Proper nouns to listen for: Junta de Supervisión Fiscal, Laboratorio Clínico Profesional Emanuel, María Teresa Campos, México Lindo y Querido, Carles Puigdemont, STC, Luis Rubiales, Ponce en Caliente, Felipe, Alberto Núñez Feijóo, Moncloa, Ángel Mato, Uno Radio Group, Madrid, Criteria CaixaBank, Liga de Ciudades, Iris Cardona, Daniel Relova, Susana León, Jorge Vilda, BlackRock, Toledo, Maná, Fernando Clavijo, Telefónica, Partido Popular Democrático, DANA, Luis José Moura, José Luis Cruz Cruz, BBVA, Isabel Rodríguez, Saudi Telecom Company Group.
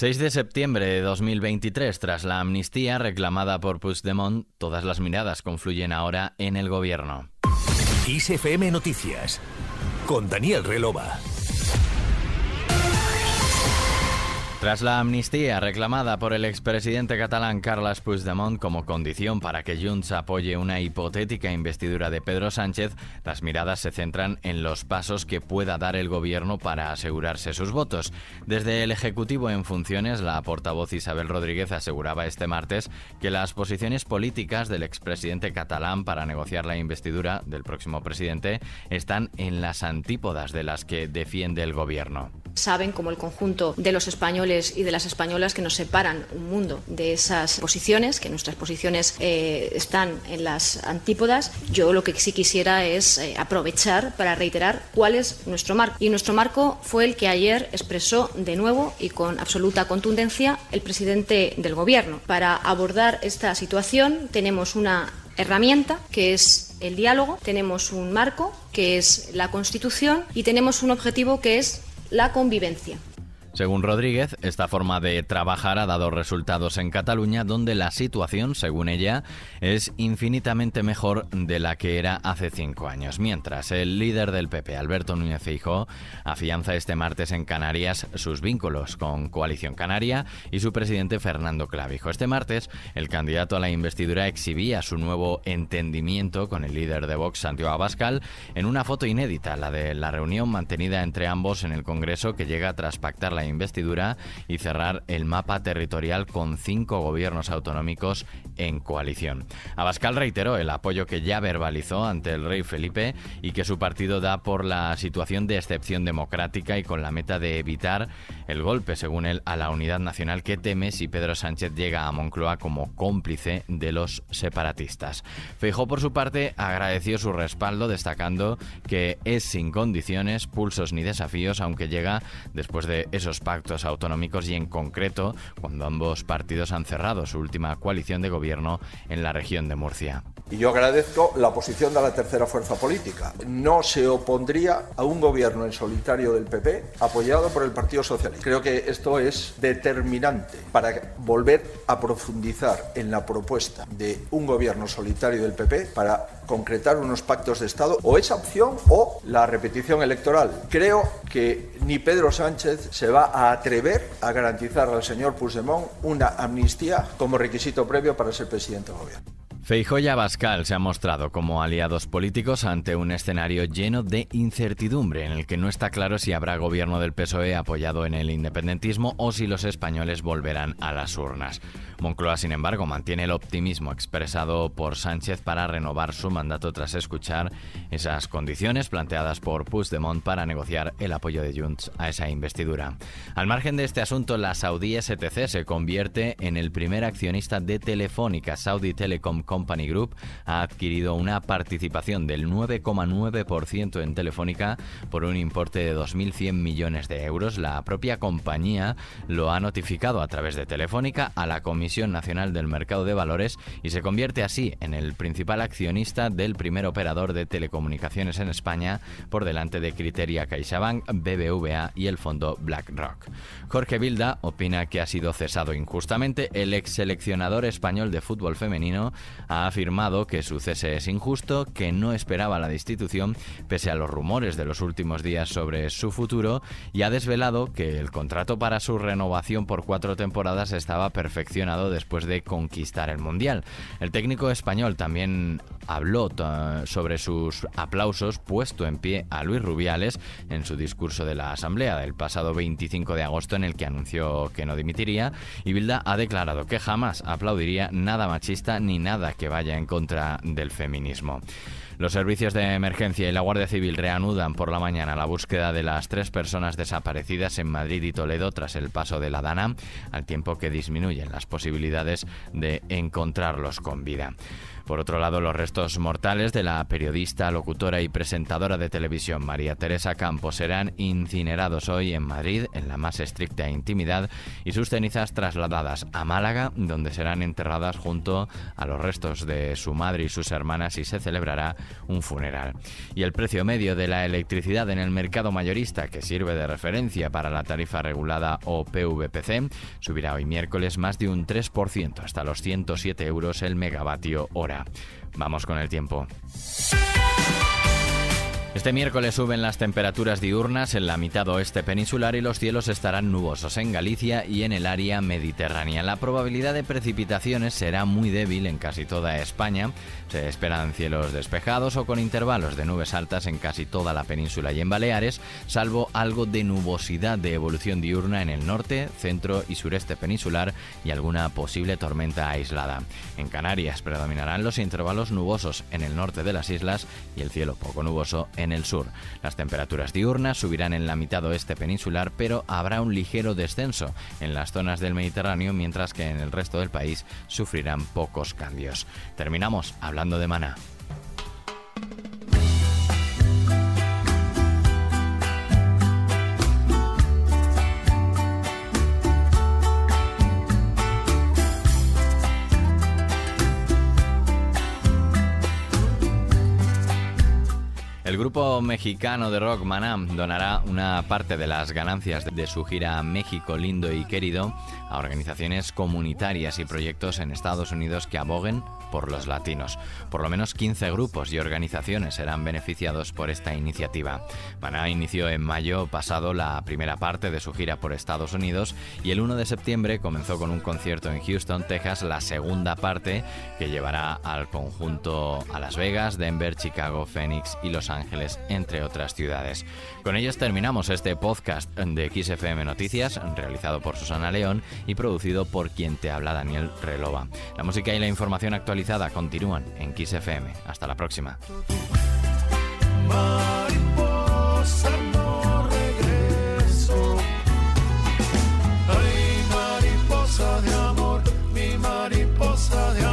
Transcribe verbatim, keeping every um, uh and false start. seis de septiembre de dos mil veintitrés, tras la amnistía reclamada por Puigdemont, todas las miradas confluyen ahora en el gobierno. X F M Noticias, con Daniel Relova. Tras la amnistía reclamada por el expresidente catalán Carles Puigdemont como condición para que Junts apoye una hipotética investidura de Pedro Sánchez, las miradas se centran en los pasos que pueda dar el gobierno para asegurarse sus votos. Desde el Ejecutivo en funciones, la portavoz Isabel Rodríguez aseguraba este martes que las posiciones políticas del expresidente catalán para negociar la investidura del próximo presidente están en las antípodas de las que defiende el gobierno. Saben, como el conjunto de los españoles y de las españolas, que nos separan un mundo de esas posiciones, que nuestras posiciones eh, están en las antípodas. Yo lo que sí quisiera es eh, aprovechar para reiterar cuál es nuestro marco. Y nuestro marco fue el que ayer expresó de nuevo y con absoluta contundencia el presidente del Gobierno. Para abordar esta situación tenemos una herramienta que es el diálogo, tenemos un marco que es la Constitución y tenemos un objetivo que es la convivencia. Según Rodríguez, esta forma de trabajar ha dado resultados en Cataluña, donde la situación, según ella, es infinitamente mejor de la que era hace cinco años. Mientras, el líder del P P, Alberto Núñez Feijóo, afianza este martes en Canarias sus vínculos con Coalición Canaria y su presidente Fernando Clavijo. Este martes, el candidato a la investidura exhibía su nuevo entendimiento con el líder de Vox, Santiago Abascal, en una foto inédita, la de la reunión mantenida entre ambos en el Congreso, que llega tras pactar la investidura y cerrar el mapa territorial con cinco gobiernos autonómicos en coalición. Abascal reiteró el apoyo que ya verbalizó ante el rey Felipe y que su partido da por la situación de excepción democrática y con la meta de evitar el golpe, según él, a la unidad nacional que teme si Pedro Sánchez llega a Moncloa como cómplice de los separatistas. Feijóo, por su parte, agradeció su respaldo, destacando que es sin condiciones, pulsos ni desafíos, aunque llega después de esos pactos autonómicos y en concreto cuando ambos partidos han cerrado su última coalición de gobierno en la región de Murcia. Y yo agradezco la posición de la tercera fuerza política. No se opondría a un gobierno en solitario del P P apoyado por el Partido Socialista. Creo que esto es determinante para volver a profundizar en la propuesta de un gobierno solitario del P P para concretar unos pactos de Estado, o esa opción o la repetición electoral. Creo que ni Pedro Sánchez se va a atrever a garantizar al señor Puigdemont una amnistía como requisito previo para ser presidente del gobierno. Feijóo y Abascal se han mostrado como aliados políticos ante un escenario lleno de incertidumbre en el que no está claro si habrá gobierno del P S O E apoyado en el independentismo o si los españoles volverán a las urnas. Moncloa, sin embargo, mantiene el optimismo expresado por Sánchez para renovar su mandato tras escuchar esas condiciones planteadas por Puigdemont para negociar el apoyo de Junts a esa investidura. Al margen de este asunto, la Saudí S T C se convierte en el primer accionista de Telefónica. Saudi Telecom Company Group ha adquirido una participación del nueve coma nueve por ciento en Telefónica por un importe de dos mil cien millones de euros. La propia compañía lo ha notificado a través de Telefónica a la Comisión Nacional del Mercado de Valores y se convierte así en el principal accionista del primer operador de telecomunicaciones en España, por delante de Criteria CaixaBank, B B V A y el fondo BlackRock. Jorge Vilda opina que ha sido cesado injustamente. El ex seleccionador español de fútbol femenino ha afirmado que su cese es injusto, que no esperaba la destitución pese a los rumores de los últimos días sobre su futuro, y ha desvelado que el contrato para su renovación por cuatro temporadas estaba perfeccionado después de conquistar el Mundial. El técnico español también habló t- sobre sus aplausos puesto en pie a Luis Rubiales en su discurso de la Asamblea del pasado veinticinco de agosto, en el que anunció que no dimitiría, y Bilda ha declarado que jamás aplaudiría nada machista ni nada que vaya en contra del feminismo. Los servicios de emergencia y la Guardia Civil reanudan por la mañana la búsqueda de las tres personas desaparecidas en Madrid y Toledo tras el paso de la DANA, al tiempo que disminuyen las posibilidades de encontrarlos con vida. Por otro lado, los restos mortales de la periodista, locutora y presentadora de televisión María Teresa Campos serán incinerados hoy en Madrid en la más estricta intimidad, y sus cenizas trasladadas a Málaga, donde serán enterradas junto a los restos de su madre y sus hermanas, y se celebrará un funeral. Y el precio medio de la electricidad en el mercado mayorista, que sirve de referencia para la tarifa regulada o P V P C, subirá hoy miércoles más de un tres por ciento hasta los ciento siete euros el megavatio hora. Vamos con el tiempo. Este miércoles suben las temperaturas diurnas en la mitad oeste peninsular y los cielos estarán nubosos en Galicia y en el área mediterránea. La probabilidad de precipitaciones será muy débil en casi toda España. Se esperan cielos despejados o con intervalos de nubes altas en casi toda la península y en Baleares, salvo algo de nubosidad de evolución diurna en el norte, centro y sureste peninsular y alguna posible tormenta aislada. En Canarias predominarán los intervalos nubosos en el norte de las islas y el cielo poco nuboso en en el sur. Las temperaturas diurnas subirán en la mitad oeste peninsular, pero habrá un ligero descenso en las zonas del Mediterráneo, mientras que en el resto del país sufrirán pocos cambios. Terminamos hablando de Maná. El grupo mexicano de rock Maná donará una parte de las ganancias de su gira México Lindo y Querido a organizaciones comunitarias y proyectos en Estados Unidos que aboguen por los latinos. Por lo menos quince grupos y organizaciones serán beneficiados por esta iniciativa. Maná inició en mayo pasado la primera parte de su gira por Estados Unidos y el uno de septiembre comenzó con un concierto en Houston, Texas, la segunda parte que llevará al conjunto a Las Vegas, Denver, Chicago, Phoenix y Los Ángeles. Ángeles, entre otras ciudades. Con ellos terminamos este podcast de X F M Noticias, realizado por Susana León y producido por quien te habla, Daniel Relova. La música y la información actualizada continúan en X F M. Hasta la próxima. Mariposa, no regreso.